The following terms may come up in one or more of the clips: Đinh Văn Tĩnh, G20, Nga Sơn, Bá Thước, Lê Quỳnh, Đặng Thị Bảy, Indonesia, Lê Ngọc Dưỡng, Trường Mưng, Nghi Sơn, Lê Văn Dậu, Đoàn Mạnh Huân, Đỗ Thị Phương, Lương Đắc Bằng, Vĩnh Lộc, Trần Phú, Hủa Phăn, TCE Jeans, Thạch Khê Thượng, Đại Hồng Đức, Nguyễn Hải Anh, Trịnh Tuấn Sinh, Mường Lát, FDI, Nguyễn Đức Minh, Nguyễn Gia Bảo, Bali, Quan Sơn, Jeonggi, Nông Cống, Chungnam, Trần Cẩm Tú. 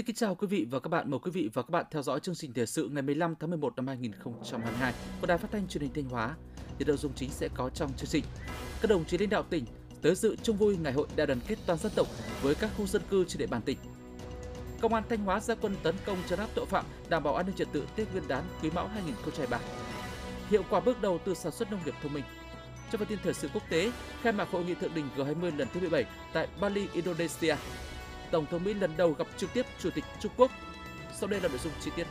Xin kính chào quý vị và các bạn. Mời quý vị và các bạn theo dõi chương trình thời sự ngày 15 tháng 11 năm 2022 của Đài Phát thanh Truyền hình Thanh Hóa. Những nội dung chính sẽ có trong chương trình. Các đồng chí lãnh đạo tỉnh tới dự chung vui ngày hội đại đoàn kết toàn dân tộc với các khu dân cư trên địa bàn tỉnh. Công an Thanh Hóa ra quân tấn công trấn áp tội phạm, đảm bảo an ninh trật tự Tết Nguyên đán Quý Mão 2023. Hiệu quả bước đầu từ sản xuất nông nghiệp thông minh. Trong phần tin thời sự quốc tế, khai mạc hội nghị thượng đỉnh G20 lần thứ 17 tại Bali, Indonesia. Tổng thống Mỹ lần đầu gặp trực tiếp Chủ tịch Trung Quốc. Sau đây là nội dung chi tiết.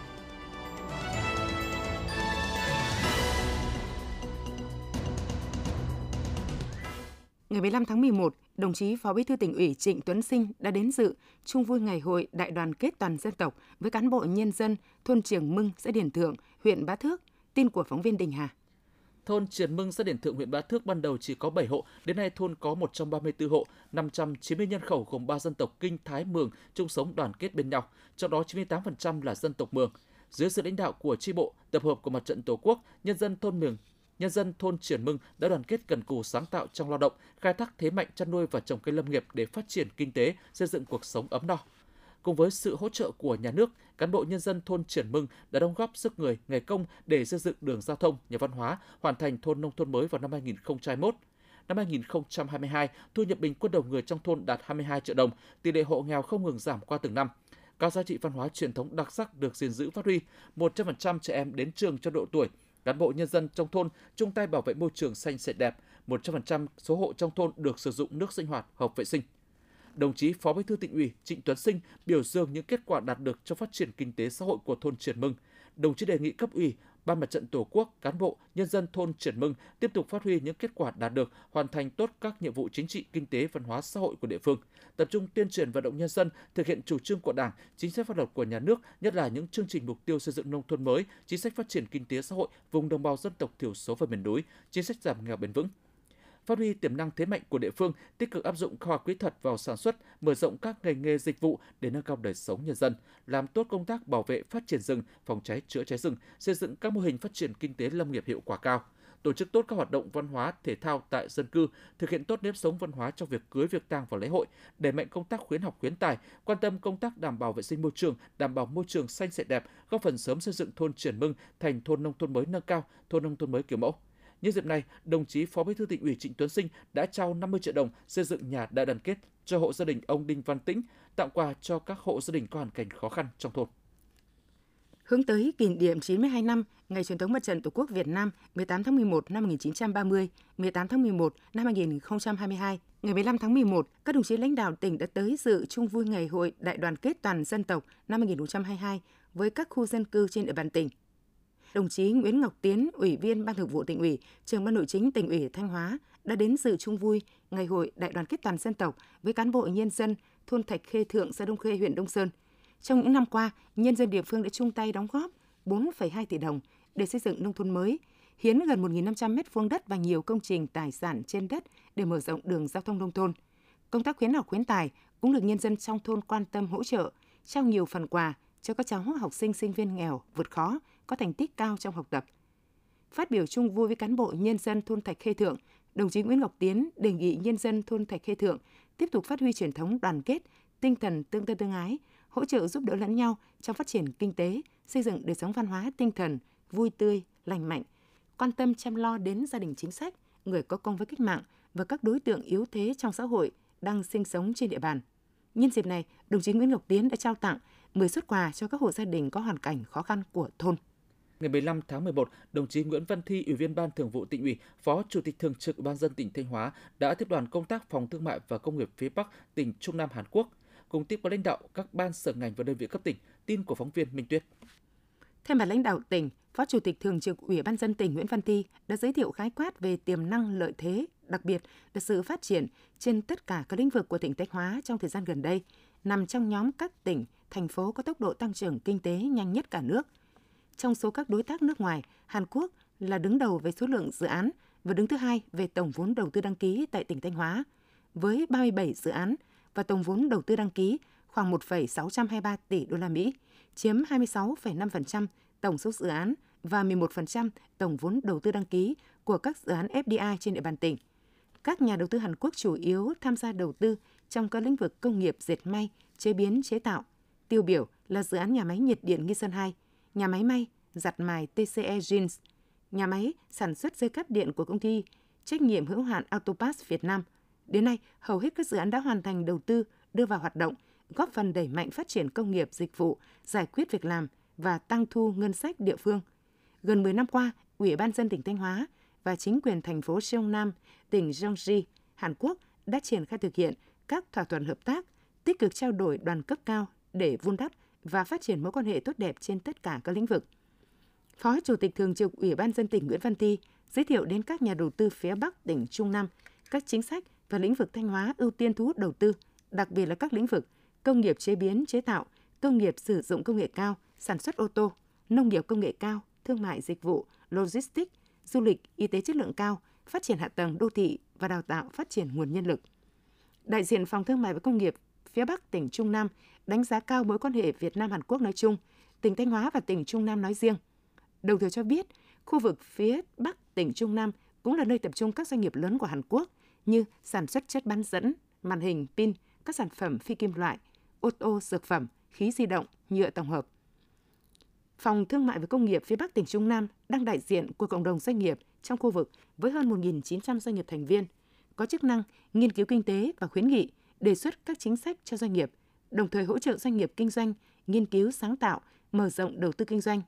Ngày 15 tháng 11, đồng chí Phó Bí thư Tỉnh ủy Trịnh Tuấn Sinh đã đến dự chung vui ngày hội đại đoàn kết toàn dân tộc với cán bộ nhân dân thôn Trường Mưng, xã Điền Thượng, huyện Bá Thước. Tin của phóng viên Đình Hà. Thôn Trường Mưng, xã Điền Thượng, huyện Bá Thước ban đầu chỉ có 7 hộ, đến nay thôn có 134 hộ, 590 nhân khẩu gồm 3 dân tộc Kinh, Thái, Mường chung sống đoàn kết bên nhau, trong đó 98% là dân tộc Mường. Dưới sự lãnh đạo của chi bộ, tập hợp của Mặt trận Tổ quốc, nhân dân thôn Mường, nhân dân thôn Trường Mưng đã đoàn kết cần cù sáng tạo trong lao động, khai thác thế mạnh chăn nuôi và trồng cây lâm nghiệp để phát triển kinh tế, xây dựng cuộc sống ấm no. Cùng với sự hỗ trợ của nhà nước, cán bộ nhân dân thôn Trường Mưng đã đóng góp sức người, ngày công để xây dựng đường giao thông, nhà văn hóa, hoàn thành thôn nông thôn mới vào năm 2021. Năm 2022, thu nhập bình quân đầu người trong thôn đạt 22 triệu đồng, tỷ lệ hộ nghèo không ngừng giảm qua từng năm. Các giá trị văn hóa truyền thống đặc sắc được gìn giữ phát huy, 100% trẻ em đến trường trong độ tuổi. Cán bộ nhân dân trong thôn chung tay bảo vệ môi trường xanh sạch đẹp, 100% số hộ trong thôn được sử dụng nước sinh hoạt hợp vệ sinh. Đồng chí Phó Bí thư Tỉnh ủy Trịnh Tuấn Sinh biểu dương những kết quả đạt được trong phát triển kinh tế xã hội của thôn Trường Mưng. Đồng chí đề nghị cấp ủy, Ban Mặt trận Tổ quốc, cán bộ, nhân dân thôn Trường Mưng tiếp tục phát huy những kết quả đạt được, hoàn thành tốt các nhiệm vụ chính trị, kinh tế, văn hóa, xã hội của địa phương. Tập trung tuyên truyền vận động nhân dân thực hiện chủ trương của Đảng, chính sách pháp luật của nhà nước, nhất là những chương trình mục tiêu xây dựng nông thôn mới, chính sách phát triển kinh tế xã hội vùng đồng bào dân tộc thiểu số và miền núi, chính sách giảm nghèo bền vững. Phát huy tiềm năng thế mạnh của địa phương, tích cực áp dụng khoa học kỹ thuật vào sản xuất, mở rộng các ngành nghề dịch vụ để nâng cao đời sống nhân dân, làm tốt công tác bảo vệ phát triển rừng, phòng cháy chữa cháy rừng, xây dựng các mô hình phát triển kinh tế lâm nghiệp hiệu quả cao, tổ chức tốt các hoạt động văn hóa, thể thao tại dân cư, thực hiện tốt nếp sống văn hóa trong việc cưới, việc tang và lễ hội, đẩy mạnh công tác khuyến học khuyến tài, quan tâm công tác đảm bảo vệ sinh môi trường, đảm bảo môi trường xanh sạch đẹp, góp phần sớm xây dựng thôn Trường Mưng thành thôn nông thôn mới nâng cao, thôn nông thôn mới kiểu mẫu. Nhân dịp này, đồng chí Phó Bí thư Tỉnh ủy Trịnh Tuấn Sinh đã trao 50 triệu đồng xây dựng nhà đại đoàn kết cho hộ gia đình ông Đinh Văn Tĩnh, tặng quà cho các hộ gia đình có hoàn cảnh khó khăn trong thôn. Hướng tới kỷ niệm 92 năm ngày truyền thống Mặt trận Tổ quốc Việt Nam 18 tháng 11 năm 1930, 18 tháng 11 năm 2022, ngày 15 tháng 11, các đồng chí lãnh đạo tỉnh đã tới dự chung vui ngày hội đại đoàn kết toàn dân tộc năm 2022 với các khu dân cư trên địa bàn tỉnh. Đồng chí Nguyễn Ngọc Tiến, Ủy viên Ban Thường vụ Tỉnh ủy, Trưởng Ban Nội chính Tỉnh ủy Thanh Hóa đã đến dự chung vui ngày hội đại đoàn kết toàn dân tộc với cán bộ nhân dân thôn Thạch Khê Thượng, xã Đông Khê, huyện Đông Sơn. Trong những năm qua, nhân dân địa phương đã chung tay đóng góp 4,2 tỷ đồng để xây dựng nông thôn mới, hiến gần 1.500 m2 đất và nhiều công trình tài sản trên đất để mở rộng đường giao thông nông thôn. Công tác khuyến học khuyến tài cũng được nhân dân trong thôn quan tâm hỗ trợ, trao nhiều phần quà cho các cháu học sinh, sinh viên nghèo, vượt khó, có thành tích cao trong học tập. Phát biểu chung vui với cán bộ nhân dân thôn Thạch Khê Thượng, đồng chí Nguyễn Ngọc Tiến đề nghị nhân dân thôn Thạch Khê Thượng tiếp tục phát huy truyền thống đoàn kết, tinh thần tương thân tương ái, hỗ trợ giúp đỡ lẫn nhau trong phát triển kinh tế, xây dựng đời sống văn hóa tinh thần vui tươi, lành mạnh, quan tâm chăm lo đến gia đình chính sách, người có công với cách mạng và các đối tượng yếu thế trong xã hội đang sinh sống trên địa bàn. Nhân dịp này, đồng chí Nguyễn Ngọc Tiến đã trao tặng 10 suất quà cho các hộ gia đình có hoàn cảnh khó khăn của thôn. Ngày 15 tháng 11, đồng chí Nguyễn Văn Thi, Ủy viên Ban Thường vụ Tỉnh ủy, Phó Chủ tịch Thường trực Ủy ban nhân dân tỉnh Thanh Hóa đã tiếp đoàn công tác Phòng Thương mại và Công nghiệp phía Bắc tỉnh Chungnam, Hàn Quốc, cùng tiếp có lãnh đạo các ban sở ngành và đơn vị cấp tỉnh. Tin của phóng viên Minh Tuyết. Thay mặt lãnh đạo tỉnh, Phó Chủ tịch Thường trực Ủy ban nhân dân tỉnh Nguyễn Văn Thi đã giới thiệu khái quát về tiềm năng, lợi thế, đặc biệt là sự phát triển trên tất cả các lĩnh vực của tỉnh Thanh Hóa trong thời gian gần đây, nằm trong nhóm các tỉnh, thành phố có tốc độ tăng trưởng kinh tế nhanh nhất cả nước. Trong số các đối tác nước ngoài, Hàn Quốc là đứng đầu về số lượng dự án và đứng thứ hai về tổng vốn đầu tư đăng ký tại tỉnh Thanh Hóa, với 37 dự án và tổng vốn đầu tư đăng ký khoảng 1,623 tỷ đô la Mỹ, chiếm 26,5% tổng số dự án và 11% tổng vốn đầu tư đăng ký của các dự án FDI trên địa bàn tỉnh. Các nhà đầu tư Hàn Quốc chủ yếu tham gia đầu tư trong các lĩnh vực công nghiệp dệt may, chế biến, chế tạo. tiêu biểu là dự án nhà máy nhiệt điện Nghi Sơn 2, nhà máy may, giặt mài TCE Jeans, nhà máy sản xuất dây cáp điện của công ty trách nhiệm hữu hạn Autopass Việt Nam. Đến nay, hầu hết các dự án đã hoàn thành đầu tư, đưa vào hoạt động, góp phần đẩy mạnh phát triển công nghiệp dịch vụ, giải quyết việc làm và tăng thu ngân sách địa phương. Gần 10 năm qua, Ủy ban nhân dân tỉnh Thanh Hóa và chính quyền thành phố Chungnam, tỉnh Jeonggi, Hàn Quốc đã triển khai thực hiện các thỏa thuận hợp tác, tích cực trao đổi đoàn cấp cao để vun đắp và phát triển mối quan hệ tốt đẹp trên tất cả các lĩnh vực. Phó Chủ tịch Thường trực Ủy ban nhân dân tỉnh Nguyễn Văn Thi giới thiệu đến các nhà đầu tư phía Bắc tỉnh Chungnam các chính sách và lĩnh vực Thanh Hóa ưu tiên thu hút đầu tư, đặc biệt là các lĩnh vực công nghiệp chế biến chế tạo, công nghiệp sử dụng công nghệ cao, sản xuất ô tô, nông nghiệp công nghệ cao, thương mại dịch vụ, logistics, du lịch, y tế chất lượng cao, phát triển hạ tầng đô thị và đào tạo phát triển nguồn nhân lực. Đại diện Phòng Thương mại và Công nghiệp phía Bắc tỉnh Chungnam đánh giá cao mối quan hệ Việt Nam Hàn Quốc nói chung, tỉnh Thanh Hóa và tỉnh Chungnam nói riêng. Đồng thời cho biết, khu vực phía Bắc tỉnh Chungnam cũng là nơi tập trung các doanh nghiệp lớn của Hàn Quốc như sản xuất chất bán dẫn, màn hình, pin, các sản phẩm phi kim loại, ô tô, dược phẩm, khí di động, nhựa tổng hợp. Phòng Thương mại và Công nghiệp phía Bắc tỉnh Chungnam đang đại diện của cộng đồng doanh nghiệp trong khu vực với hơn 1.900 doanh nghiệp thành viên, có chức năng nghiên cứu kinh tế và khuyến nghị, đề xuất các chính sách cho doanh nghiệp, đồng thời hỗ trợ doanh nghiệp kinh doanh, nghiên cứu sáng tạo, mở rộng đầu tư kinh doanh.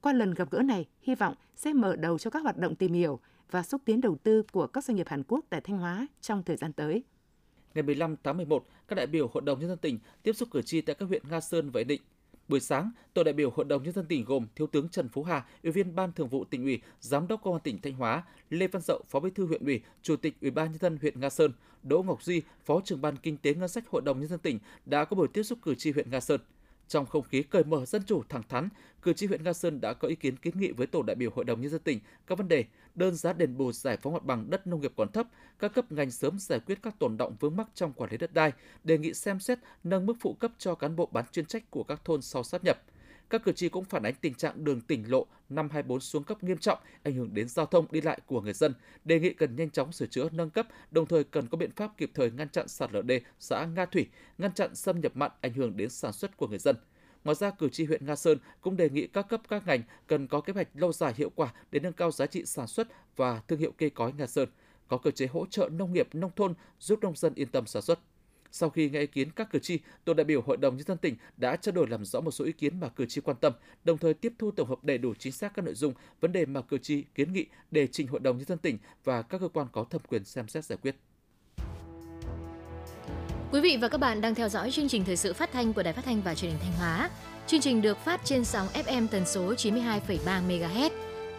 Qua lần gặp gỡ này, hy vọng sẽ mở đầu cho các hoạt động tìm hiểu và xúc tiến đầu tư của các doanh nghiệp Hàn Quốc tại Thanh Hóa trong thời gian tới. Ngày 15 tháng 11, các đại biểu Hội đồng Nhân dân tỉnh tiếp xúc cử tri tại các huyện Nga Sơn và Yên Định. Buổi sáng, tổ đại biểu Hội đồng Nhân dân tỉnh gồm Thiếu tướng Trần Phú Hà, Ủy viên Ban Thường vụ Tỉnh ủy, Giám đốc Công an tỉnh Thanh Hóa, Lê Văn Dậu, Phó Bí thư huyện ủy, Chủ tịch Ủy ban Nhân dân huyện Nga Sơn, Đỗ Ngọc Duy, Phó trưởng Ban Kinh tế Ngân sách Hội đồng Nhân dân tỉnh đã có buổi tiếp xúc cử tri huyện Nga Sơn. Trong không khí cởi mở, dân chủ, thẳng thắn, cử tri huyện Nga Sơn đã có ý kiến kiến nghị với tổ đại biểu Hội đồng Nhân dân tỉnh các vấn đề đơn giá đền bù giải phóng mặt bằng đất nông nghiệp còn thấp, các cấp ngành sớm giải quyết các tồn đọng vướng mắc trong quản lý đất đai, đề nghị xem xét nâng mức phụ cấp cho cán bộ bán chuyên trách của các thôn sau sáp nhập. Các cử tri cũng phản ánh tình trạng đường tỉnh lộ 524 xuống cấp nghiêm trọng, ảnh hưởng đến giao thông đi lại của người dân, đề nghị cần nhanh chóng sửa chữa nâng cấp, đồng thời cần có biện pháp kịp thời ngăn chặn sạt lở đê xã Nga Thủy, ngăn chặn xâm nhập mặn ảnh hưởng đến sản xuất của người dân. Ngoài ra, cử tri huyện Nga Sơn cũng đề nghị các cấp các ngành cần có kế hoạch lâu dài hiệu quả để nâng cao giá trị sản xuất và thương hiệu cây cói Nga Sơn, có cơ chế hỗ trợ nông nghiệp nông thôn giúp nông dân yên tâm sản xuất. Sau khi nghe ý kiến các cử tri, tổ đại biểu Hội đồng Nhân dân tỉnh đã trao đổi làm rõ một số ý kiến mà cử tri quan tâm, đồng thời tiếp thu tổng hợp đầy đủ chính xác các nội dung, vấn đề mà cử tri kiến nghị để trình Hội đồng Nhân dân tỉnh và các cơ quan có thẩm quyền xem xét giải quyết. Quý vị và các bạn đang theo dõi chương trình thời sự phát thanh của Đài Phát thanh và Truyền hình Thanh Hóa. Chương trình được phát trên sóng FM tần số 92,3 MHz.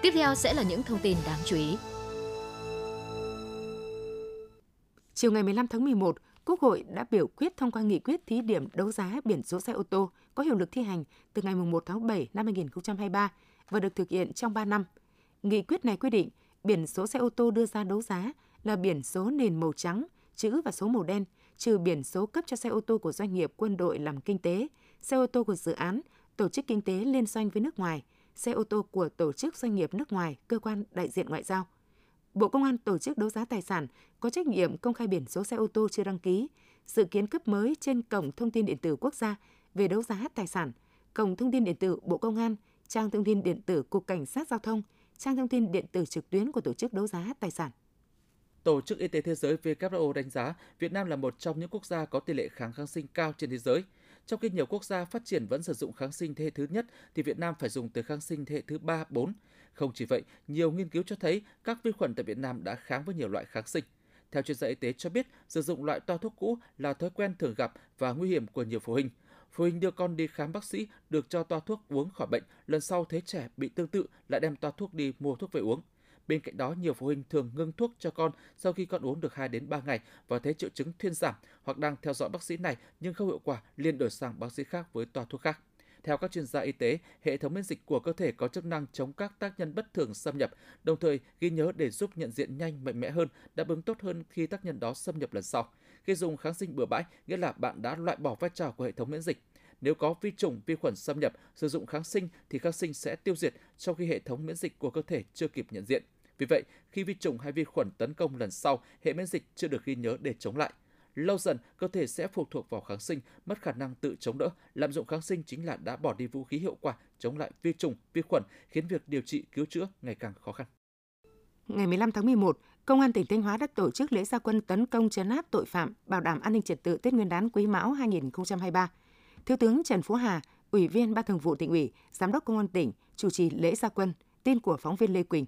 Tiếp theo sẽ là những thông tin đáng chú ý. Chiều ngày 15 tháng 11, Quốc hội đã biểu quyết thông qua nghị quyết thí điểm đấu giá biển số xe ô tô có hiệu lực thi hành từ ngày 1 tháng 7 năm 2023 và được thực hiện trong 3 năm. Nghị quyết này quy định biển số xe ô tô đưa ra đấu giá là biển số nền màu trắng, chữ và số màu đen, trừ biển số cấp cho xe ô tô của doanh nghiệp quân đội làm kinh tế, xe ô tô của dự án, tổ chức kinh tế liên doanh với nước ngoài, xe ô tô của tổ chức doanh nghiệp nước ngoài, cơ quan đại diện ngoại giao. Bộ Công an tổ chức đấu giá tài sản có trách nhiệm công khai biển số xe ô tô chưa đăng ký, dự kiến cấp mới trên Cổng Thông tin Điện tử Quốc gia về đấu giá tài sản, Cổng Thông tin Điện tử Bộ Công an, Trang Thông tin Điện tử Cục Cảnh sát Giao thông, Trang Thông tin Điện tử trực tuyến của tổ chức đấu giá tài sản. Tổ chức Y tế Thế giới WHO đánh giá Việt Nam là một trong những quốc gia có tỷ lệ kháng kháng sinh cao trên thế giới. Trong khi nhiều quốc gia phát triển vẫn sử dụng kháng sinh thế hệ thứ nhất, thì Việt Nam phải dùng tới kháng sinh thế hệ thứ 3, 4. Không chỉ vậy, nhiều nghiên cứu cho thấy các vi khuẩn tại Việt Nam đã kháng với nhiều loại kháng sinh. Theo chuyên gia y tế cho biết, sử dụng loại toa thuốc cũ là thói quen thường gặp và nguy hiểm của nhiều phụ huynh. Phụ huynh đưa con đi khám bác sĩ, được cho toa thuốc uống khỏi bệnh, lần sau thấy trẻ bị tương tự lại đem toa thuốc đi mua thuốc về uống. Bên cạnh đó, nhiều phụ huynh thường ngưng thuốc cho con sau khi con uống được 2 đến 3 ngày và thấy triệu chứng thuyên giảm hoặc đang theo dõi bác sĩ này nhưng không hiệu quả liền đổi sang bác sĩ khác với toa thuốc khác. Theo các chuyên gia y tế, hệ thống miễn dịch của cơ thể có chức năng chống các tác nhân bất thường xâm nhập, đồng thời ghi nhớ để giúp nhận diện nhanh, mạnh mẽ hơn, đáp ứng tốt hơn khi tác nhân đó xâm nhập lần sau. Khi dùng kháng sinh bừa bãi, nghĩa là bạn đã loại bỏ vai trò của hệ thống miễn dịch. Nếu có vi trùng, vi khuẩn xâm nhập, sử dụng kháng sinh thì kháng sinh sẽ tiêu diệt trong khi hệ thống miễn dịch của cơ thể chưa kịp nhận diện. Vì vậy, khi vi trùng hay vi khuẩn tấn công lần sau, hệ miễn dịch chưa được ghi nhớ để chống lại. Lâu dần, cơ thể sẽ phụ thuộc vào kháng sinh, mất khả năng tự chống đỡ. Lạm dụng kháng sinh chính là đã bỏ đi vũ khí hiệu quả chống lại vi trùng, vi khuẩn, khiến việc điều trị cứu chữa ngày càng khó khăn. Ngày 15 tháng 11, Công an tỉnh Thanh Hóa đã tổ chức lễ ra quân tấn công trấn áp tội phạm, bảo đảm an ninh trật tự Tết Nguyên đán Quý Mão 2023. Thiếu tướng Trần Phú Hà, Ủy viên Ban Thường vụ Tỉnh ủy, Giám đốc Công an tỉnh chủ trì lễ ra quân. Tin của phóng viên Lê Quỳnh.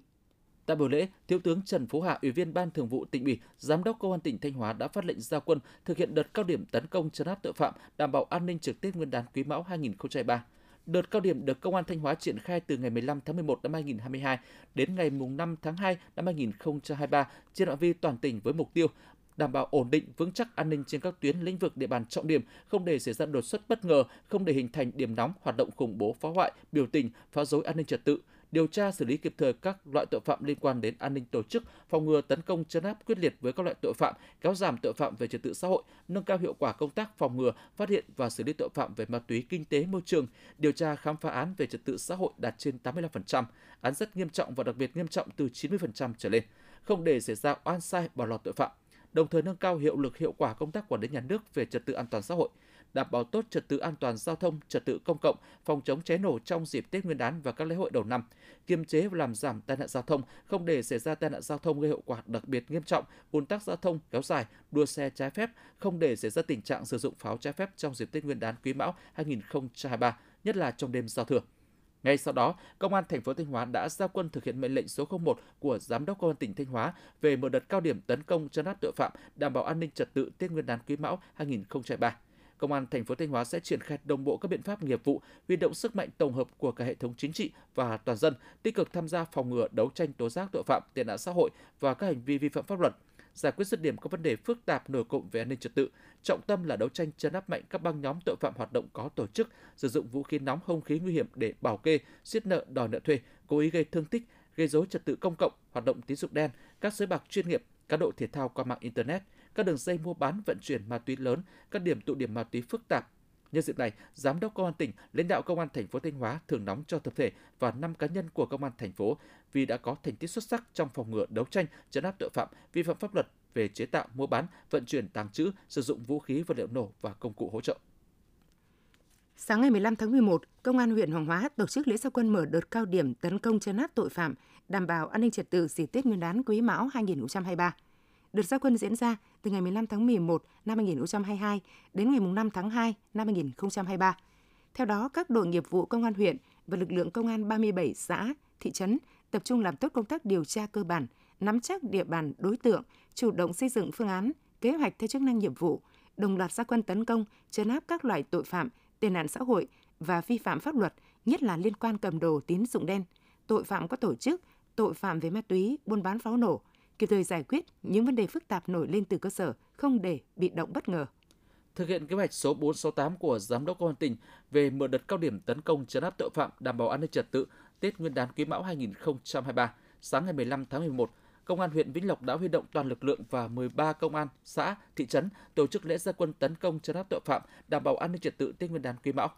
Tại buổi lễ, Thiếu tướng Trần Phú Hà, Ủy viên Ban Thường vụ Tỉnh ủy, Giám đốc Công an tỉnh Thanh Hóa đã phát lệnh ra quân thực hiện đợt cao điểm tấn công trấn áp tội phạm, đảm bảo an ninh trực Tết Nguyên đán Quý Mão 2023. Đợt cao điểm được Công an Thanh Hóa triển khai từ ngày 15 tháng 11 năm 2022 đến ngày 5 tháng 2 năm 2023 trên phạm vi toàn tỉnh với mục tiêu đảm bảo ổn định vững chắc an ninh trên các tuyến lĩnh vực địa bàn trọng điểm, không để xảy ra đột xuất bất ngờ, không để hình thành điểm nóng hoạt động khủng bố, phá hoại, biểu tình, phá rối an ninh trật tự, điều tra xử lý kịp thời các loại tội phạm liên quan đến an ninh tổ chức, phòng ngừa tấn công trấn áp quyết liệt với các loại tội phạm, kéo giảm tội phạm về trật tự xã hội, nâng cao hiệu quả công tác phòng ngừa, phát hiện và xử lý tội phạm về ma túy, kinh tế, môi trường, điều tra khám phá án về trật tự xã hội đạt trên 85%, án rất nghiêm trọng và đặc biệt nghiêm trọng từ 90% trở lên, không để xảy ra oan sai bỏ lọt tội phạm, đồng thời nâng cao hiệu lực hiệu quả công tác quản lý nhà nước về trật tự an toàn xã hội, đảm bảo tốt trật tự an toàn giao thông, trật tự công cộng, phòng chống cháy nổ trong dịp Tết Nguyên đán và các lễ hội đầu năm, kiềm chế và làm giảm tai nạn giao thông, không để xảy ra tai nạn giao thông gây hậu quả đặc biệt nghiêm trọng, ùn tắc giao thông kéo dài, đua xe trái phép, không để xảy ra tình trạng sử dụng pháo trái phép trong dịp Tết Nguyên đán Quý Mão 2023, nhất là trong đêm giao thừa. Ngay sau đó, Công an thành phố Thanh Hóa đã ra quân thực hiện mệnh lệnh số 01 của Giám đốc Công an tỉnh Thanh Hóa về mở đợt cao điểm tấn công trấn áp tội phạm, đảm bảo an ninh trật tự Tết Nguyên đán Quý Mão 2023. Công an thành phố Thanh Hóa sẽ triển khai đồng bộ các biện pháp nghiệp vụ, huy động sức mạnh tổng hợp của cả hệ thống chính trị và toàn dân, tích cực tham gia phòng ngừa, đấu tranh tố giác tội phạm, tệ nạn xã hội và các hành vi vi phạm pháp luật, giải quyết dứt điểm các vấn đề phức tạp nổi cộm về an ninh trật tự, trọng tâm là đấu tranh trấn áp mạnh các băng nhóm tội phạm hoạt động có tổ chức, sử dụng vũ khí nóng, hung khí nguy hiểm để bảo kê, siết nợ, đòi nợ thuê, cố ý gây thương tích, gây rối trật tự công cộng, hoạt động tín dụng đen, các sới bạc chuyên nghiệp, cá độ thể thao qua mạng internet, các đường dây mua bán vận chuyển ma túy lớn, các điểm tụ điểm ma túy phức tạp. Nhân dịp này, Giám đốc Công an tỉnh, lãnh đạo Công an thành phố Thanh Hóa thưởng nóng cho tập thể và 5 cá nhân của Công an thành phố vì đã có thành tích xuất sắc trong phòng ngừa, đấu tranh trấn áp tội phạm, vi phạm pháp luật về chế tạo, mua bán, vận chuyển, tàng trữ, sử dụng vũ khí, vật liệu nổ và công cụ hỗ trợ. Sáng ngày 15 tháng 11, Công an huyện Hoàng Hóa tổ chức lễ ra quân mở đợt cao điểm tấn công trấn áp tội phạm, đảm bảo an ninh trật tự dịp Tết Nguyên đán Quý Mão 2023. Đợt ra quân diễn ra từ ngày 15 tháng 11 năm 2022 đến ngày 5 tháng 2 năm 2023. Theo đó, các đội nghiệp vụ Công an huyện và lực lượng Công an 37 xã, thị trấn tập trung làm tốt công tác điều tra cơ bản, nắm chắc địa bàn đối tượng, chủ động xây dựng phương án, kế hoạch theo chức năng nhiệm vụ, đồng loạt ra quân tấn công, trấn áp các loại tội phạm, tệ nạn xã hội và vi phạm pháp luật, nhất là liên quan cầm đồ tín dụng đen, tội phạm có tổ chức, tội phạm về ma túy, buôn bán pháo nổ, kịp thời giải quyết những vấn đề phức tạp nổi lên từ cơ sở, không để bị động bất ngờ. Thực hiện kế hoạch số 468 của Giám đốc Công an tỉnh về mở đợt cao điểm tấn công trấn áp tội phạm, đảm bảo an ninh trật tự Tết Nguyên đán Quý Mão 2023, sáng ngày 15 tháng 11, Công an huyện Vĩnh Lộc đã huy động toàn lực lượng và 13 công an xã, thị trấn tổ chức lễ ra quân tấn công trấn áp tội phạm, đảm bảo an ninh trật tự Tết Nguyên đán Quý Mão.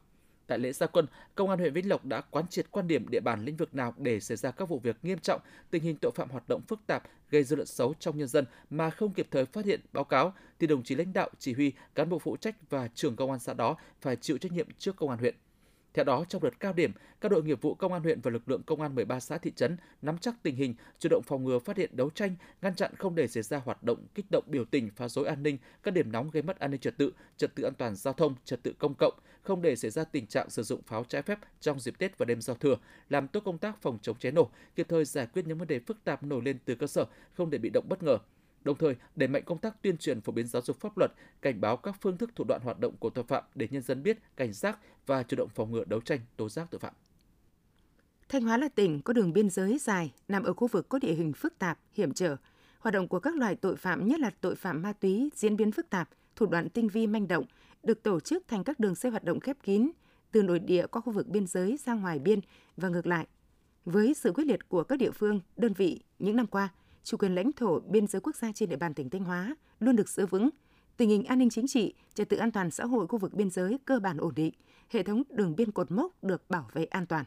Tại lễ ra quân, Công an huyện Vĩnh Lộc đã quán triệt quan điểm địa bàn lĩnh vực nào để xảy ra các vụ việc nghiêm trọng, tình hình tội phạm hoạt động phức tạp, gây dư luận xấu trong nhân dân mà không kịp thời phát hiện, báo cáo, thì đồng chí lãnh đạo, chỉ huy, cán bộ phụ trách và trưởng công an xã đó phải chịu trách nhiệm trước Công an huyện. Theo đó, trong đợt cao điểm, các đội nghiệp vụ Công an huyện và lực lượng Công an 13 xã thị trấn nắm chắc tình hình, chủ động phòng ngừa, phát hiện, đấu tranh, ngăn chặn không để xảy ra hoạt động kích động biểu tình, phá rối an ninh, các điểm nóng gây mất an ninh trật tự an toàn giao thông, trật tự công cộng, không để xảy ra tình trạng sử dụng pháo trái phép trong dịp Tết và đêm giao thừa, làm tốt công tác phòng chống cháy nổ, kịp thời giải quyết những vấn đề phức tạp nổi lên từ cơ sở, không để bị động bất ngờ. Đồng thời, đẩy mạnh công tác tuyên truyền phổ biến giáo dục pháp luật, cảnh báo các phương thức thủ đoạn hoạt động của tội phạm để nhân dân biết, cảnh giác và chủ động phòng ngừa đấu tranh, tố giác tội phạm. Thanh Hóa là tỉnh có đường biên giới dài, nằm ở khu vực có địa hình phức tạp, hiểm trở. Hoạt động của các loại tội phạm, nhất là tội phạm ma túy, diễn biến phức tạp, thủ đoạn tinh vi manh động, được tổ chức thành các đường dây hoạt động khép kín, từ nội địa qua khu vực biên giới ra ngoài biên và ngược lại. Với sự quyết liệt của các địa phương, đơn vị những năm qua, chủ quyền lãnh thổ biên giới quốc gia trên địa bàn tỉnh Thanh Hóa luôn được giữ vững, tình hình an ninh chính trị, trật tự an toàn xã hội khu vực biên giới cơ bản ổn định, hệ thống đường biên cột mốc được bảo vệ an toàn.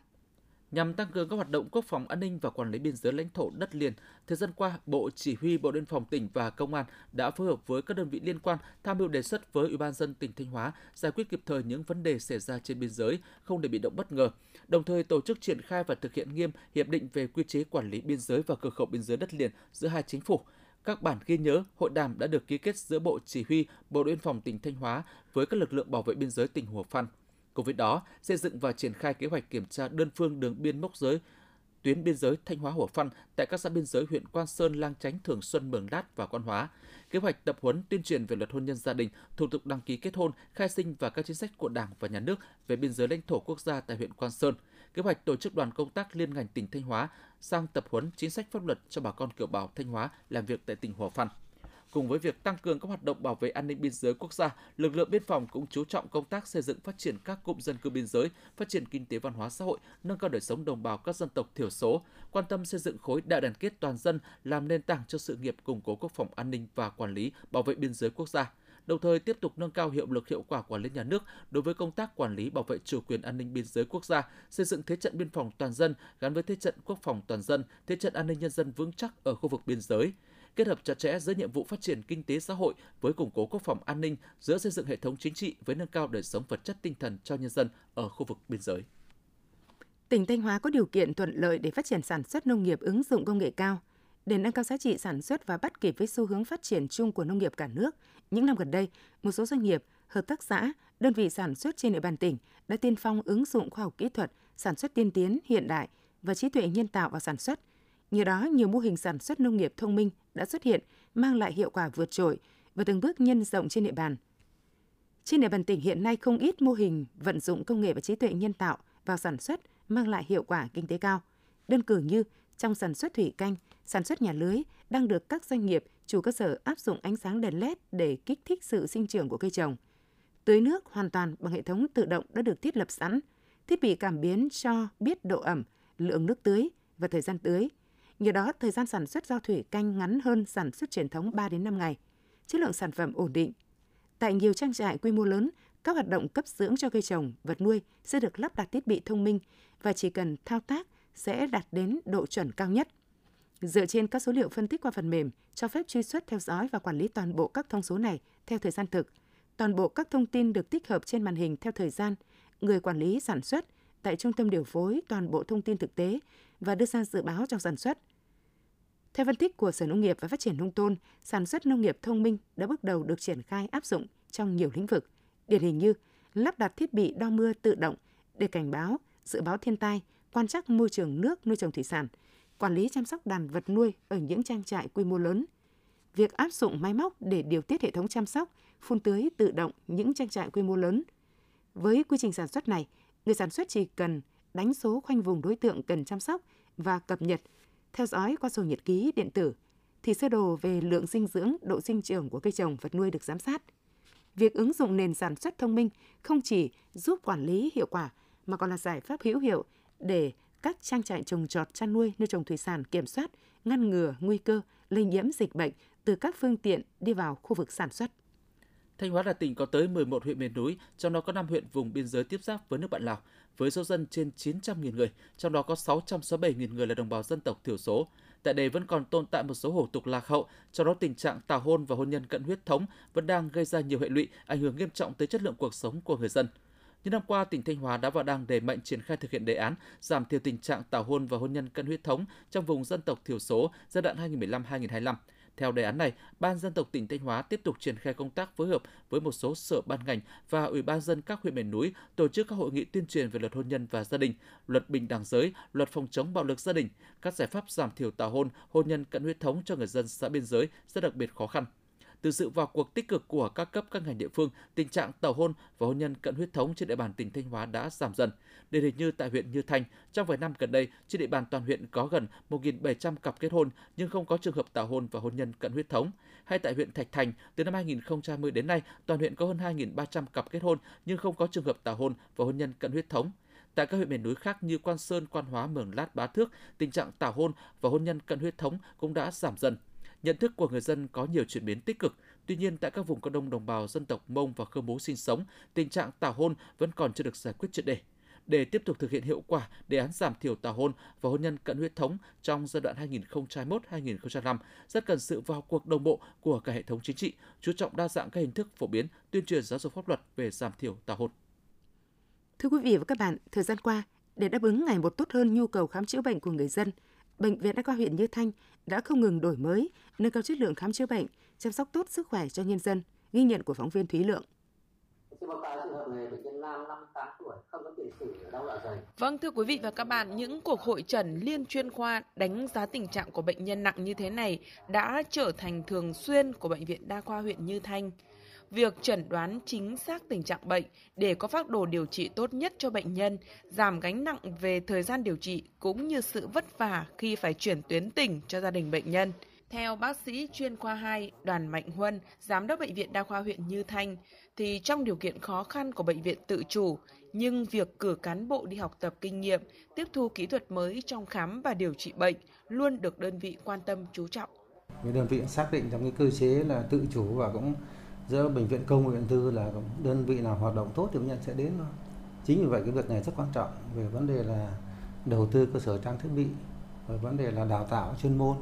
Nhằm tăng cường các hoạt động quốc phòng an ninh và quản lý biên giới lãnh thổ đất liền, thời gian qua, Bộ Chỉ huy Bộ Đội Biên phòng tỉnh và Công an đã phối hợp với các đơn vị liên quan tham mưu đề xuất với Ủy ban nhân dân tỉnh Thanh Hóa giải quyết kịp thời những vấn đề xảy ra trên biên giới, không để bị động bất ngờ. Đồng thời tổ chức triển khai và thực hiện nghiêm hiệp định về quy chế quản lý biên giới và cửa khẩu biên giới đất liền giữa hai chính phủ. Các bản ghi nhớ, hội đàm đã được ký kết giữa Bộ Chỉ huy Bộ Đội Biên phòng tỉnh Thanh Hóa với các lực lượng bảo vệ biên giới tỉnh Hủa Phăn. Cùng với đó, xây dựng và triển khai kế hoạch kiểm tra đơn phương đường biên mốc giới, tuyến biên giới Thanh Hóa Hủa Phăn tại các xã biên giới huyện Quan Sơn, Lang Chánh, Thường Xuân, Mường Lát và Quan Hóa. Kế hoạch tập huấn tuyên truyền về luật hôn nhân gia đình, thủ tục đăng ký kết hôn, khai sinh và các chính sách của Đảng và Nhà nước về biên giới lãnh thổ quốc gia tại huyện Quan Sơn. Kế hoạch tổ chức đoàn công tác liên ngành tỉnh Thanh Hóa sang tập huấn chính sách pháp luật cho bà con kiều bào Thanh Hóa làm việc tại tỉnh Hủa Phăn. Cùng với việc tăng cường các hoạt động bảo vệ an ninh biên giới quốc gia, lực lượng biên phòng cũng chú trọng công tác xây dựng phát triển các cụm dân cư biên giới, phát triển kinh tế văn hóa xã hội, nâng cao đời sống đồng bào các dân tộc thiểu số, quan tâm xây dựng khối đại đoàn kết toàn dân làm nền tảng cho sự nghiệp củng cố quốc phòng an ninh và quản lý bảo vệ biên giới quốc gia. Đồng thời tiếp tục nâng cao hiệu lực hiệu quả quản lý nhà nước đối với công tác quản lý bảo vệ chủ quyền an ninh biên giới quốc gia, xây dựng thế trận biên phòng toàn dân gắn với thế trận quốc phòng toàn dân, thế trận an ninh nhân dân vững chắc ở khu vực biên giới. Kết hợp chặt chẽ giữa nhiệm vụ phát triển kinh tế xã hội với củng cố quốc phòng an ninh, giữa xây dựng hệ thống chính trị với nâng cao đời sống vật chất tinh thần cho nhân dân ở khu vực biên giới. Tỉnh Thanh Hóa có điều kiện thuận lợi để phát triển sản xuất nông nghiệp ứng dụng công nghệ cao. Để nâng cao giá trị sản xuất và bắt kịp với xu hướng phát triển chung của nông nghiệp cả nước, những năm gần đây, một số doanh nghiệp, hợp tác xã, đơn vị sản xuất trên địa bàn tỉnh đã tiên phong ứng dụng khoa học kỹ thuật, sản xuất tiên tiến, hiện đại và trí tuệ nhân tạo vào sản xuất. Nhờ đó, nhiều mô hình sản xuất nông nghiệp thông minh đã xuất hiện, mang lại hiệu quả vượt trội và từng bước nhân rộng trên địa bàn. Trên địa bàn tỉnh hiện nay không ít mô hình vận dụng công nghệ và trí tuệ nhân tạo vào sản xuất mang lại hiệu quả kinh tế cao. Đơn cử như trong sản xuất thủy canh, sản xuất nhà lưới đang được các doanh nghiệp, chủ cơ sở áp dụng ánh sáng đèn LED để kích thích sự sinh trưởng của cây trồng. Tưới nước hoàn toàn bằng hệ thống tự động đã được thiết lập sẵn, thiết bị cảm biến cho biết độ ẩm, lượng nước tưới và thời gian tưới. Nhờ đó, thời gian sản xuất rau thủy canh ngắn hơn sản xuất truyền thống 3 đến 5 ngày, chất lượng sản phẩm ổn định. Tại nhiều trang trại quy mô lớn, các hoạt động cấp dưỡng cho cây trồng, vật nuôi sẽ được lắp đặt thiết bị thông minh và chỉ cần thao tác sẽ đạt đến độ chuẩn cao nhất. Dựa trên các số liệu phân tích qua phần mềm, cho phép truy xuất, theo dõi và quản lý toàn bộ các thông số này theo thời gian thực. Toàn bộ các thông tin được tích hợp trên màn hình theo thời gian. Người quản lý sản xuất tại trung tâm điều phối toàn bộ thông tin thực tế và đưa ra dự báo trong sản xuất. Theo phân tích của Sở Nông nghiệp và Phát triển Nông thôn, sản xuất nông nghiệp thông minh đã bước đầu được triển khai áp dụng trong nhiều lĩnh vực, điển hình như lắp đặt thiết bị đo mưa tự động để cảnh báo, dự báo thiên tai, quan trắc môi trường nước nuôi trồng thủy sản, quản lý chăm sóc đàn vật nuôi ở những trang trại quy mô lớn. Việc áp dụng máy móc để điều tiết hệ thống chăm sóc, phun tưới tự động những trang trại quy mô lớn. Với quy trình sản xuất này, người sản xuất chỉ cần đánh số khoanh vùng đối tượng cần chăm sóc và cập nhật, theo dõi qua sổ nhật ký điện tử, thì sơ đồ về lượng dinh dưỡng, độ sinh trưởng của cây trồng vật nuôi được giám sát. Việc ứng dụng nền sản xuất thông minh không chỉ giúp quản lý hiệu quả mà còn là giải pháp hữu hiệu để các trang trại trồng trọt, chăn nuôi, nuôi trồng thủy sản kiểm soát, ngăn ngừa nguy cơ lây nhiễm dịch bệnh từ các phương tiện đi vào khu vực sản xuất. Thanh Hóa là tỉnh có tới 11 huyện miền núi, trong đó có 5 huyện vùng biên giới tiếp giáp với nước bạn Lào, với số dân trên 900.000 người, trong đó có 667.000 người là đồng bào dân tộc thiểu số. Tại đây vẫn còn tồn tại một số hủ tục lạc hậu, trong đó tình trạng tảo hôn và hôn nhân cận huyết thống vẫn đang gây ra nhiều hệ lụy, ảnh hưởng nghiêm trọng tới chất lượng cuộc sống của người dân. Những năm qua, tỉnh Thanh Hóa đã và đang đẩy mạnh triển khai thực hiện đề án giảm thiểu tình trạng tảo hôn và hôn nhân cận huyết thống trong vùng dân tộc thiểu số giai đoạn 2015-2025. Theo đề án này, Ban Dân tộc tỉnh Thanh Hóa tiếp tục triển khai công tác phối hợp với một số sở ban ngành và Ủy ban nhân dân các huyện miền núi tổ chức các hội nghị tuyên truyền về luật hôn nhân và gia đình, luật bình đẳng giới, luật phòng chống bạo lực gia đình, các giải pháp giảm thiểu tảo hôn, hôn nhân cận huyết thống cho người dân xã biên giới rất đặc biệt khó khăn. Từ sự vào cuộc tích cực của các cấp các ngành địa phương, tình trạng tảo hôn và hôn nhân cận huyết thống trên địa bàn tỉnh Thanh Hóa đã giảm dần. Điển hình như tại huyện Như Thanh, trong vài năm gần đây, trên địa bàn toàn huyện có gần 1.700 cặp kết hôn nhưng không có trường hợp tảo hôn và hôn nhân cận huyết thống. Hay tại huyện Thạch Thành, từ năm 2020 đến nay, toàn huyện có hơn 2.300 cặp kết hôn nhưng không có trường hợp tảo hôn và hôn nhân cận huyết thống. Tại các huyện miền núi khác như Quan Sơn, Quan Hóa, Mường Lát, Bá Thước, tình trạng tảo hôn và hôn nhân cận huyết thống cũng đã giảm dần. Nhận thức của người dân có nhiều chuyển biến tích cực. Tuy nhiên, tại các vùng có đông đồng bào dân tộc Mông và Khơ Mú sinh sống, tình trạng tảo hôn vẫn còn chưa được giải quyết triệt để. để tiếp tục thực hiện hiệu quả đề án giảm thiểu tảo hôn và hôn nhân cận huyết thống trong giai đoạn 2021-2025, rất cần sự vào cuộc đồng bộ của cả hệ thống chính trị, chú trọng đa dạng các hình thức phổ biến, tuyên truyền giáo dục pháp luật về giảm thiểu tảo hôn. Thưa quý vị và các bạn, thời gian qua, để đáp ứng ngày một tốt hơn nhu cầu khám chữa bệnh của người dân, Bệnh viện Đa khoa huyện Như Thanh đã không ngừng đổi mới, nâng cao chất lượng khám chữa bệnh, chăm sóc tốt sức khỏe cho nhân dân. Ghi nhận của phóng viên Thúy Lượng. Vâng, thưa quý vị và các bạn, những cuộc hội chẩn liên chuyên khoa đánh giá tình trạng của bệnh nhân nặng như thế này đã trở thành thường xuyên của Bệnh viện Đa khoa huyện Như Thanh. Việc chẩn đoán chính xác tình trạng bệnh để có phác đồ điều trị tốt nhất cho bệnh nhân, giảm gánh nặng về thời gian điều trị cũng như sự vất vả khi phải chuyển tuyến tỉnh cho gia đình bệnh nhân. Theo bác sĩ chuyên khoa 2 Đoàn Mạnh Huân, Giám đốc Bệnh viện Đa khoa huyện Như Thanh, thì trong điều kiện khó khăn của bệnh viện tự chủ, nhưng việc cử cán bộ đi học tập kinh nghiệm, tiếp thu kỹ thuật mới trong khám và điều trị bệnh luôn được đơn vị quan tâm chú trọng. Đơn vị xác định trong cái cơ chế là tự chủ và cũng giữa bệnh viện công viện tư là đơn vị nào hoạt động tốt thì bệnh nhân sẽ đến. Chính vì vậy cái việc này rất quan trọng về vấn đề là đầu tư cơ sở trang thiết bị, về vấn đề là đào tạo chuyên môn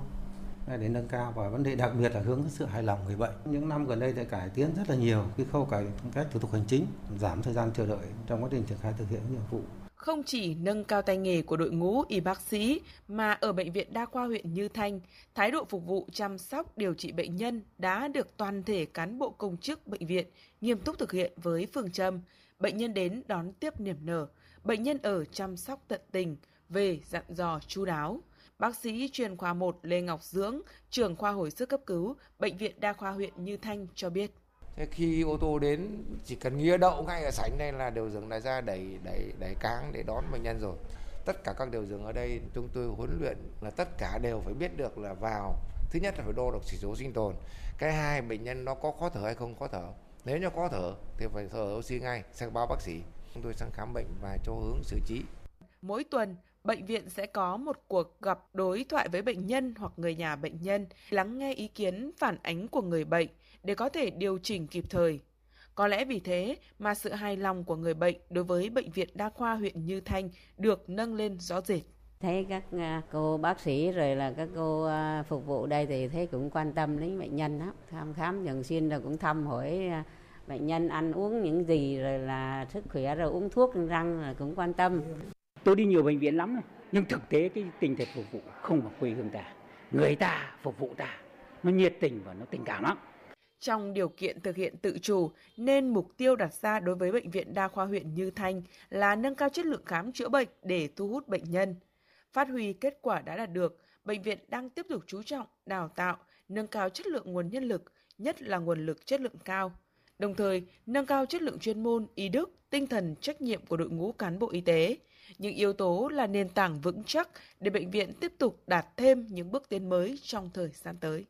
để nâng cao và vấn đề đặc biệt là hướng đến sự hài lòng người bệnh. Những năm gần đây thì cải tiến rất là nhiều cái khâu cải cách thủ tục hành chính, giảm thời gian chờ đợi trong quá trình triển khai thực hiện nhiệm vụ. Không chỉ nâng cao tay nghề của đội ngũ y bác sĩ mà ở Bệnh viện Đa khoa huyện Như Thanh, thái độ phục vụ chăm sóc điều trị bệnh nhân đã được toàn thể cán bộ công chức bệnh viện nghiêm túc thực hiện với phương châm bệnh nhân đến đón tiếp niềm nở, bệnh nhân ở chăm sóc tận tình, về dặn dò chu đáo. Bác sĩ chuyên khoa 1 Lê Ngọc Dưỡng, trưởng khoa hồi sức cấp cứu, Bệnh viện Đa khoa huyện Như Thanh cho biết. Khi ô tô đến chỉ cần nghia đậu ngay ở sảnh này là điều dưỡng đã ra đẩy cáng để đón bệnh nhân rồi. Tất cả các điều dưỡng ở đây chúng tôi huấn luyện là tất cả đều phải biết được là vào. Thứ nhất là phải đo được chỉ số sinh tồn. Cái hai, bệnh nhân nó có khó thở hay không khó thở. Nếu nó có thở thì phải thở oxy ngay, sang báo bác sĩ. Chúng tôi sang khám bệnh và cho hướng xử trí. Mỗi tuần, bệnh viện sẽ có một cuộc gặp đối thoại với bệnh nhân hoặc người nhà bệnh nhân, lắng nghe ý kiến phản ánh của người bệnh để có thể điều chỉnh kịp thời. Có lẽ vì thế mà sự hài lòng của người bệnh đối với Bệnh viện Đa khoa huyện Như Thanh được nâng lên rõ rệt. Thấy các cô bác sĩ rồi là các cô phục vụ đây thì thấy cũng quan tâm đến bệnh nhân đó. Thăm khám thường xuyên rồi cũng thăm hỏi bệnh nhân ăn uống những gì rồi là sức khỏe rồi uống thuốc răng là cũng quan tâm. Tôi đi nhiều bệnh viện lắm rồi, nhưng thực tế cái tinh thần phục vụ không bằng quê hương ta. Người ta phục vụ ta, nó nhiệt tình và nó tình cảm lắm. Trong điều kiện thực hiện tự chủ nên mục tiêu đặt ra đối với Bệnh viện Đa khoa huyện Như Thanh là nâng cao chất lượng khám chữa bệnh để thu hút bệnh nhân. Phát huy kết quả đã đạt được, bệnh viện đang tiếp tục chú trọng đào tạo, nâng cao chất lượng nguồn nhân lực, nhất là nguồn lực chất lượng cao. Đồng thời, nâng cao chất lượng chuyên môn, y đức, tinh thần trách nhiệm của đội ngũ cán bộ y tế. Những yếu tố là nền tảng vững chắc để bệnh viện tiếp tục đạt thêm những bước tiến mới trong thời gian tới.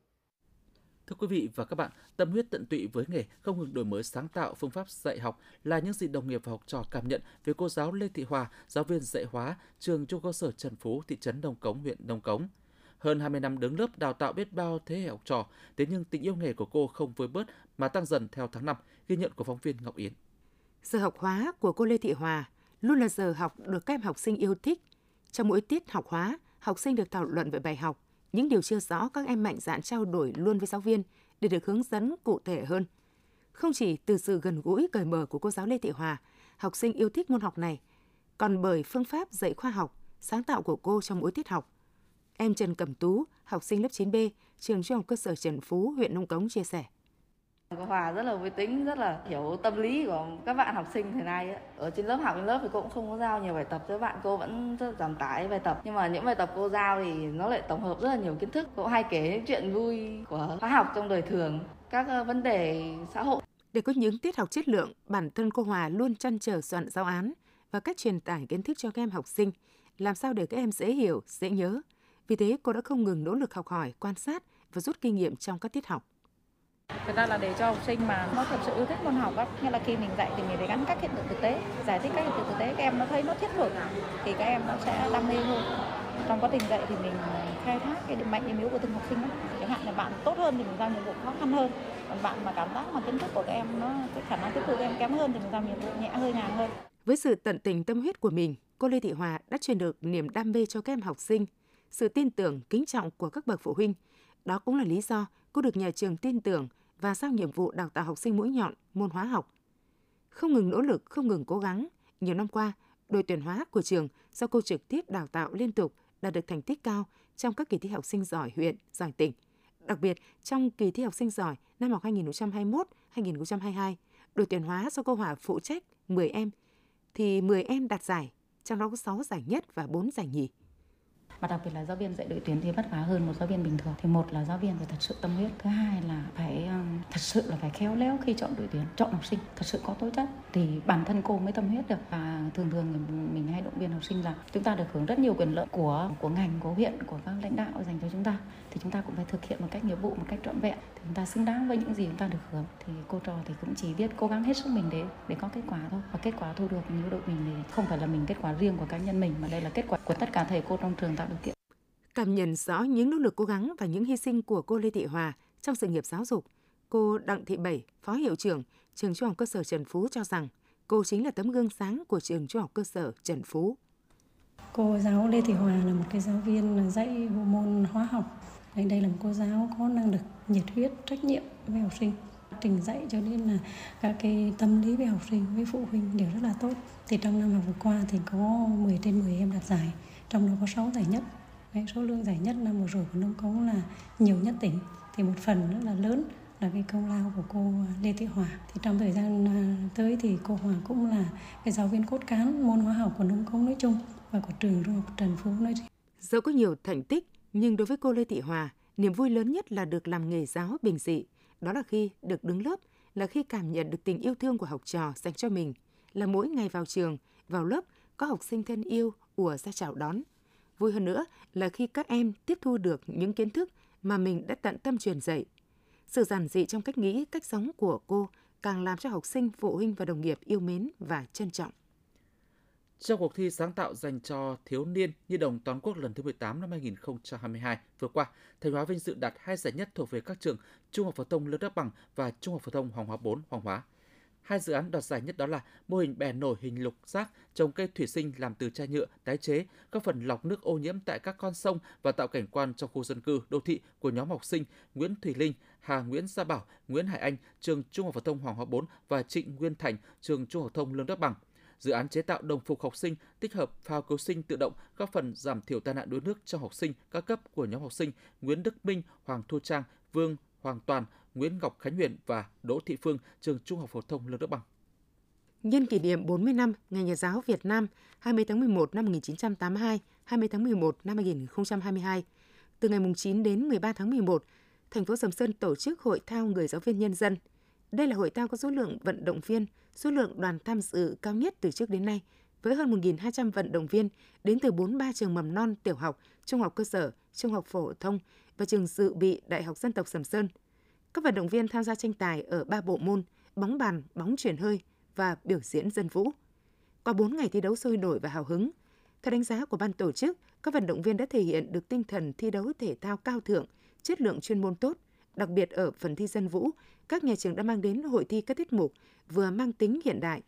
Thưa quý vị và các bạn, tâm huyết tận tụy với nghề, không ngừng đổi mới sáng tạo phương pháp dạy học là những gì đồng nghiệp và học trò cảm nhận về cô giáo Lê Thị Hòa, giáo viên dạy hóa, trường trung cơ sở Trần Phú, thị trấn Đông Cống, huyện Đông Cống. Hơn 20 năm đứng lớp đào tạo biết bao thế hệ học trò, thế nhưng tình yêu nghề của cô không vơi bớt mà tăng dần theo tháng năm, ghi nhận của phóng viên Ngọc Yến. Giờ học hóa của cô Lê Thị Hòa luôn là giờ học được các em học sinh yêu thích. Trong mỗi tiết học hóa, học sinh được thảo luận về bài học, những điều chưa rõ các em mạnh dạn trao đổi luôn với giáo viên để được hướng dẫn cụ thể hơn. Không chỉ từ sự gần gũi cởi mở của cô giáo Lê Thị Hòa, học sinh yêu thích môn học này, còn bởi phương pháp dạy khoa học, sáng tạo của cô trong mỗi tiết học. Em Trần Cẩm Tú, học sinh lớp 9B, trường trung học cơ sở Trần Phú, huyện Nông Cống chia sẻ. Cô Hòa rất là vui tính, rất là hiểu tâm lý của các bạn học sinh thời nay. Ở trên lớp học trên lớp thì cô cũng không có giao nhiều bài tập cho bạn, cô vẫn rất giảm tải bài tập. Nhưng mà những bài tập cô giao thì nó lại tổng hợp rất là nhiều kiến thức. Cô hay kể những chuyện vui của khóa học trong đời thường, các vấn đề xã hội. Để có những tiết học chất lượng, bản thân cô Hòa luôn trăn trở soạn giáo án và cách truyền tải kiến thức cho các em học sinh, làm sao để các em dễ hiểu, dễ nhớ. Vì thế cô đã không ngừng nỗ lực học hỏi, quan sát và rút kinh nghiệm trong các tiết học. Thật ra là để cho học sinh mà nó thật sự yêu thích môn học á, nghĩa là khi mình dạy thì mình phải gắn các hiện tượng thực tế, giải thích các hiện tượng thực tế, các em nó thấy nó thiết thực thì các em nó sẽ đam mê hơn. Trong quá trình dạy thì mình khai thác cái điểm mạnh điểm yếu của từng học sinh đó. Chẳng hạn là bạn tốt hơn thì mình giao nhiệm vụ khó khăn hơn, còn bạn mà cảm giác mà kiến thức của các em nó cái khả năng tiếp thu các em kém hơn thì mình giao nhiệm vụ nhẹ hơi nhàng hơn. Với sự tận tình tâm huyết của mình, cô Lê Thị Hòa đã truyền được niềm đam mê cho các em học sinh, sự tin tưởng, kính trọng của các bậc phụ huynh. Đó cũng là lý do cô được nhà trường tin tưởng và giao nhiệm vụ đào tạo học sinh mũi nhọn môn hóa học. Không ngừng nỗ lực, không ngừng cố gắng, nhiều năm qua, đội tuyển hóa của trường do cô trực tiếp đào tạo liên tục đạt được thành tích cao trong các kỳ thi học sinh giỏi huyện, giỏi tỉnh. Đặc biệt, trong kỳ thi học sinh giỏi năm học 2021-2022, đội tuyển hóa do cô Hòa phụ trách 10 em, thì 10 em đạt giải, trong đó có 6 giải nhất và 4 giải nhì. Mà đặc biệt là giáo viên dạy đội tuyển thì vất vả hơn một giáo viên bình thường. Thì một là giáo viên phải thật sự tâm huyết, thứ hai là phải thật sự là phải khéo léo khi chọn đội tuyển, chọn học sinh thật sự có tố chất thì bản thân cô mới tâm huyết được. Và thường thường mình hay động viên học sinh là chúng ta được hưởng rất nhiều quyền lợi của ngành, của huyện, của các lãnh đạo dành cho chúng ta, thì chúng ta cũng phải thực hiện một cách nhiệm vụ một cách trọn vẹn thì chúng ta xứng đáng với những gì chúng ta được hưởng. Thì cô trò thì cũng chỉ biết cố gắng hết sức mình để có kết quả thôi, và kết quả thu được như đội mình thì không phải là mình kết quả riêng của cá nhân mình mà đây là kết quả của tất cả thầy cô trong trường. Cảm nhận rõ những nỗ lực cố gắng và những hy sinh của cô Lê Thị Hòa trong sự nghiệp giáo dục, cô Đặng Thị Bảy, Phó Hiệu trưởng Trường Trung học cơ sở Trần Phú cho rằng cô chính là tấm gương sáng của Trường Trung học cơ sở Trần Phú. Cô giáo Lê Thị Hòa là một cái giáo viên dạy bộ môn hóa học. Đây là một cô giáo có năng lực, nhiệt huyết, trách nhiệm với học sinh. Trình dạy cho nên là các cái tâm lý với học sinh, với phụ huynh đều rất là tốt. Thì trong năm học vừa qua thì có 10 trên 10 em đạt giải, trong đó có 6 giải nhất. Đấy, số lượng giải nhất năm vừa rồi của Nông Cống là nhiều nhất tỉnh. Thì một phần rất là lớn là cái công lao của cô Lê Thị Hòa. Thì trong thời gian tới thì cô Hòa cũng là cái giáo viên cốt cán môn hóa học của Nông Cống nói chung và của Trường Trung học Trần Phú nói riêng. Dẫu có nhiều thành tích nhưng đối với cô Lê Thị Hòa, niềm vui lớn nhất là được làm nghề giáo bình dị. Đó là khi được đứng lớp, là khi cảm nhận được tình yêu thương của học trò dành cho mình, là mỗi ngày vào trường, vào lớp có học sinh thân yêu ùa ra chào đón. Vui hơn nữa là khi các em tiếp thu được những kiến thức mà mình đã tận tâm truyền dạy. Sự giản dị trong cách nghĩ, cách sống của cô càng làm cho học sinh, phụ huynh và đồng nghiệp yêu mến và trân trọng. Trong cuộc thi sáng tạo dành cho thiếu niên Nhi đồng toàn quốc lần thứ 18 năm 2022 vừa qua, Thanh Hóa vinh dự đạt 2 giải nhất thuộc về các trường Trung học phổ thông Lương Đắc Bằng và Trung học phổ thông Hoàng Hóa 4 Hoàng Hóa. 2 dự án đoạt giải nhất đó là mô hình bè nổi hình lục giác, trồng cây thủy sinh làm từ chai nhựa tái chế, các phần lọc nước ô nhiễm tại các con sông và tạo cảnh quan trong khu dân cư đô thị của nhóm học sinh Nguyễn Thùy Linh, Hà Nguyễn Gia Bảo, Nguyễn Hải Anh, trường Trung học phổ thông Hoàng Hóa 4 và Trịnh Nguyên Thành, trường Trung học phổ thông Lương Đắc Bằng. Dự án chế tạo đồng phục học sinh, tích hợp phao cứu sinh tự động, góp phần giảm thiểu tai nạn đuối nước trong học sinh các cấp của nhóm học sinh Nguyễn Đức Minh, Hoàng Thu Trang, Vương Hoàng Toàn, Nguyễn Ngọc Khánh Huyền và Đỗ Thị Phương, trường Trung học phổ thông Lương Đắc Bằng. Nhân kỷ niệm 40 năm Ngày Nhà giáo Việt Nam 20 tháng 11 năm 1982, 20 tháng 11 năm 2022, từ ngày 9 đến 13 tháng 11, thành phố Sầm Sơn tổ chức Hội thao Người giáo viên nhân dân. Đây là hội thao có số lượng vận động viên, số lượng đoàn tham dự cao nhất từ trước đến nay, với hơn 1.200 vận động viên đến từ 43 trường mầm non, tiểu học, trung học cơ sở, trung học phổ thông và trường dự bị Đại học Dân tộc Sầm Sơn. Các vận động viên tham gia tranh tài ở 3 bộ môn: bóng bàn, bóng chuyền hơi và biểu diễn dân vũ. Qua 4 ngày thi đấu sôi nổi và hào hứng, theo đánh giá của ban tổ chức, các vận động viên đã thể hiện được tinh thần thi đấu thể thao cao thượng, chất lượng chuyên môn tốt. Đặc biệt ở phần thi dân vũ, các nhà trường đã mang đến hội thi các tiết mục vừa mang tính hiện đại,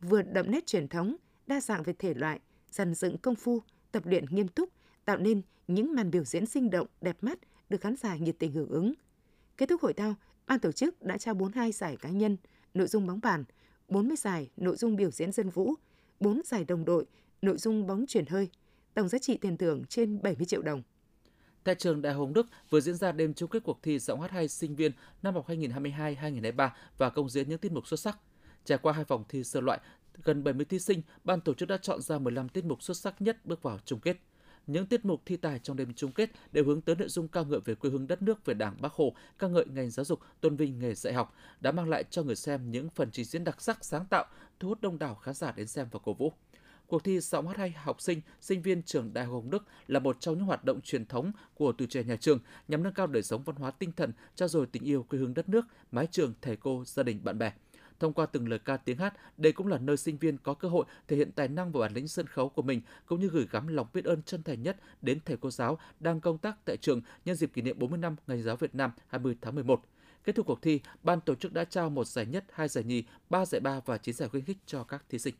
vừa đậm nét truyền thống, đa dạng về thể loại, dàn dựng công phu, tập luyện nghiêm túc, tạo nên những màn biểu diễn sinh động, đẹp mắt, được khán giả nhiệt tình hưởng ứng. Kết thúc hội thao, ban tổ chức đã trao 42 giải cá nhân, nội dung bóng bàn, 40 giải, nội dung biểu diễn dân vũ, 4 giải đồng đội, nội dung bóng chuyền hơi, tổng giá trị tiền thưởng trên 70 triệu đồng. Tại trường Đại Hồng Đức vừa diễn ra đêm chung kết cuộc thi giọng hát hay sinh viên năm học 2022-2023 và công diễn những tiết mục xuất sắc. Trải qua 2 vòng thi sơ loại, gần 70 thí sinh, ban tổ chức đã chọn ra 15 tiết mục xuất sắc nhất bước vào chung kết. Những tiết mục thi tài trong đêm chung kết đều hướng tới nội dung ca ngợi về quê hương đất nước, về Đảng, Bác Hồ, ca ngợi ngành giáo dục, tôn vinh nghề dạy học, đã mang lại cho người xem những phần trình diễn đặc sắc, sáng tạo, thu hút đông đảo khán giả đến xem và cổ vũ. Cuộc thi giọng hát hay học sinh, sinh viên trường Đại học Hồng Đức là một trong những hoạt động truyền thống của tuổi trẻ nhà trường nhằm nâng cao đời sống văn hóa tinh thần, trao dồi tình yêu quê hương đất nước, mái trường, thầy cô, gia đình, bạn bè. Thông qua từng lời ca tiếng hát, đây cũng là nơi sinh viên có cơ hội thể hiện tài năng và bản lĩnh sân khấu của mình, cũng như gửi gắm lòng biết ơn chân thành nhất đến thầy cô giáo đang công tác tại trường nhân dịp kỷ niệm 40 năm Ngày giáo Việt Nam 20 tháng 11. Kết thúc cuộc thi, ban tổ chức đã trao 1 giải nhất, 2 giải nhì, 3 giải ba và 9 giải khuyến khích cho các thí sinh.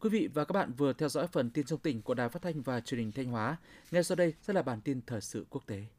Quý vị và các bạn vừa theo dõi phần tin trong tỉnh của Đài Phát thanh và Truyền hình Thanh Hóa. Ngay sau đây sẽ là bản tin thời sự quốc tế.